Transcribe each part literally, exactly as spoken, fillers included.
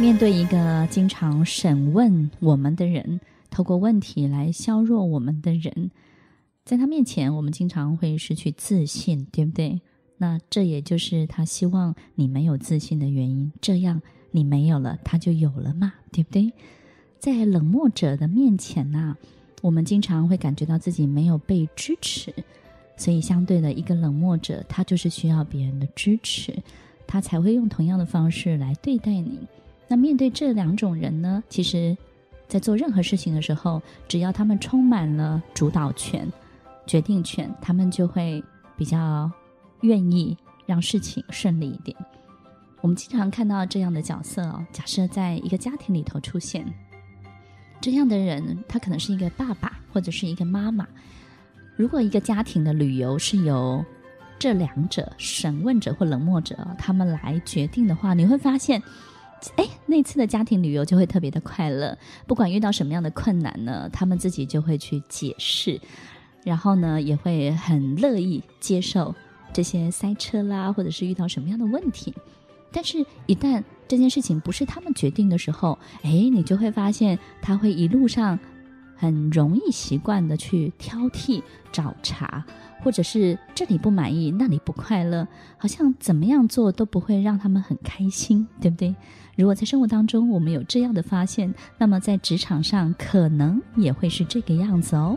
面对一个经常审问我们的人，透过问题来削弱我们的人，在他面前我们经常会失去自信，对不对？那这也就是他希望你没有自信的原因，这样你没有了他就有了嘛，对不对？在冷漠者的面前啊，我们经常会感觉到自己没有被支持，所以相对的，一个冷漠者他就是需要别人的支持，他才会用同样的方式来对待你。那面对这两种人呢，其实在做任何事情的时候，只要他们充满了主导权、决定权，他们就会比较愿意让事情顺利一点。我们经常看到这样的角色哦，假设在一个家庭里头出现这样的人，他可能是一个爸爸或者是一个妈妈。如果一个家庭的旅游是由这两者，审问者或冷漠者，他们来决定的话，你会发现哎，那次的家庭旅游就会特别的快乐。不管遇到什么样的困难呢，他们自己就会去解释，然后呢也会很乐意接受这些塞车啦，或者是遇到什么样的问题。但是一旦这件事情不是他们决定的时候，哎，你就会发现他会一路上很容易习惯的去挑剔、找茬，或者是这里不满意，那里不快乐，好像怎么样做都不会让他们很开心，对不对？如果在生活当中我们有这样的发现，那么在职场上可能也会是这个样子哦。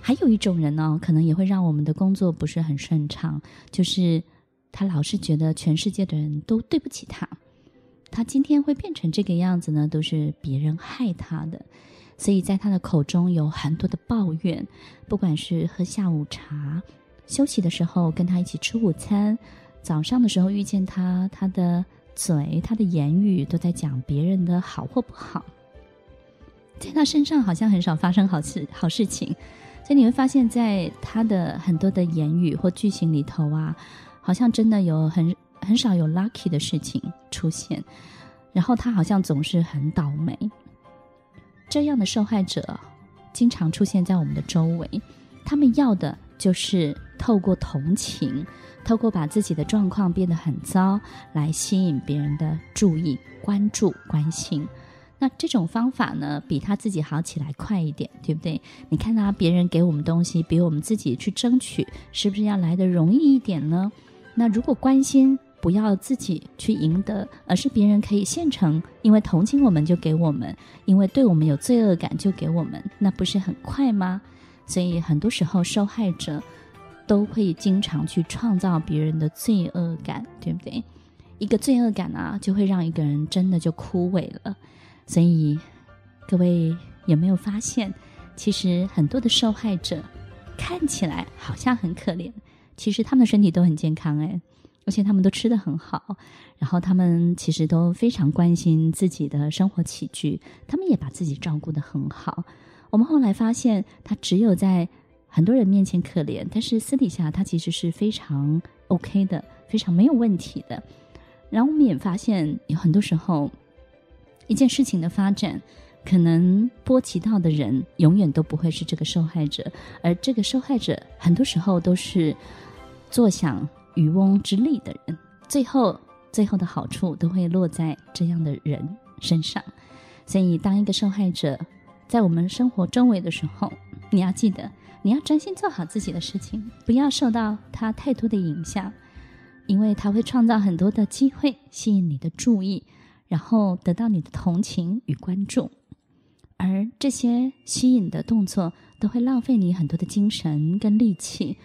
还有一种人呢、哦，可能也会让我们的工作不是很顺畅，就是他老是觉得全世界的人都对不起他，他今天会变成这个样子呢，都是别人害他的。所以在他的口中有很多的抱怨，不管是喝下午茶，休息的时候跟他一起吃午餐，早上的时候遇见他，他的嘴，他的言语都在讲别人的好或不好，在他身上好像很少发生好事好事情。所以你会发现在他的很多的言语或句型里头啊，好像真的有很很少有 lucky 的事情出现，然后他好像总是很倒霉。这样的受害者经常出现在我们的周围，他们要的就是透过同情，透过把自己的状况变得很糟，来吸引别人的注意、关注、关心。那这种方法呢，比他自己好起来快一点，对不对？你看啊，别人给我们东西比我们自己去争取，是不是要来得容易一点呢？那如果关心不要自己去赢得，而是别人可以现成，因为同情我们就给我们，因为对我们有罪恶感就给我们，那不是很快吗？所以很多时候受害者都会经常去创造别人的罪恶感，对不对？一个罪恶感啊，就会让一个人真的就枯萎了。所以各位有没有发现，其实很多的受害者看起来好像很可怜，其实他们的身体都很健康哎，而且他们都吃得很好，然后他们其实都非常关心自己的生活起居，他们也把自己照顾得很好。我们后来发现他只有在很多人面前可怜，但是私底下他其实是非常 OK 的，非常没有问题的。然后我们也发现有很多时候一件事情的发展，可能波及到的人永远都不会是这个受害者，而这个受害者很多时候都是坐享渔翁之利的人，最后最后的好处都会落在这样的人身上。所以当一个受害者在我们生活周围的时候，你要记得你要专心做好自己的事情，不要受到他太多的影响，因为他会创造很多的机会吸引你的注意，然后得到你的同情与关注，而这些吸引的动作都会浪费你很多的精神跟力气，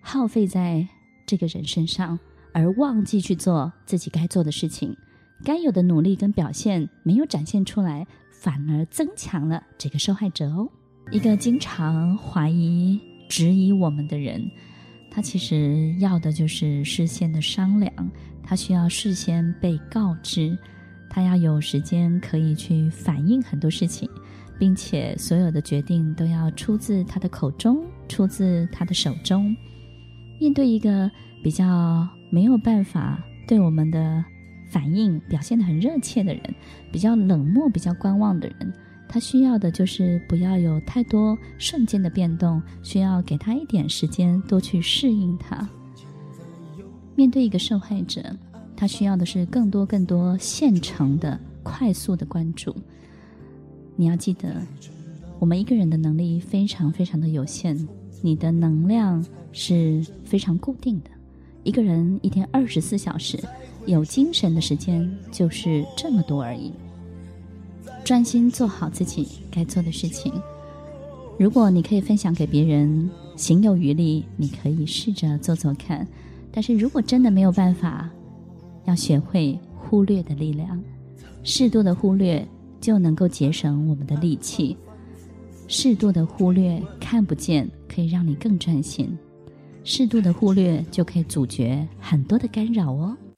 耗费在这个人身上，而忘记去做自己该做的事情，该有的努力跟表现没有展现出来，反而增强了这个受害者哦。一个经常怀疑、质疑我们的人，他其实要的就是事先的商量，他需要事先被告知，他要有时间可以去反映很多事情，并且所有的决定都要出自他的口中，出自他的手中。面对一个比较没有办法对我们的反应表现得很热切的人，比较冷漠、比较观望的人，他需要的就是不要有太多瞬间的变动，需要给他一点时间多去适应他。面对一个受害者，他需要的是更多更多现成的快速的关注。你要记得，我们一个人的能力非常非常的有限，你的能量是非常固定的。一个人一天二十四小时，有精神的时间就是这么多而已。专心做好自己该做的事情。如果你可以分享给别人，行有余力，你可以试着做做看。但是如果真的没有办法，要学会忽略的力量。适度的忽略就能够节省我们的力气。适度的忽略，看不见可以让你更专心。适度的忽略就可以阻绝很多的干扰哦。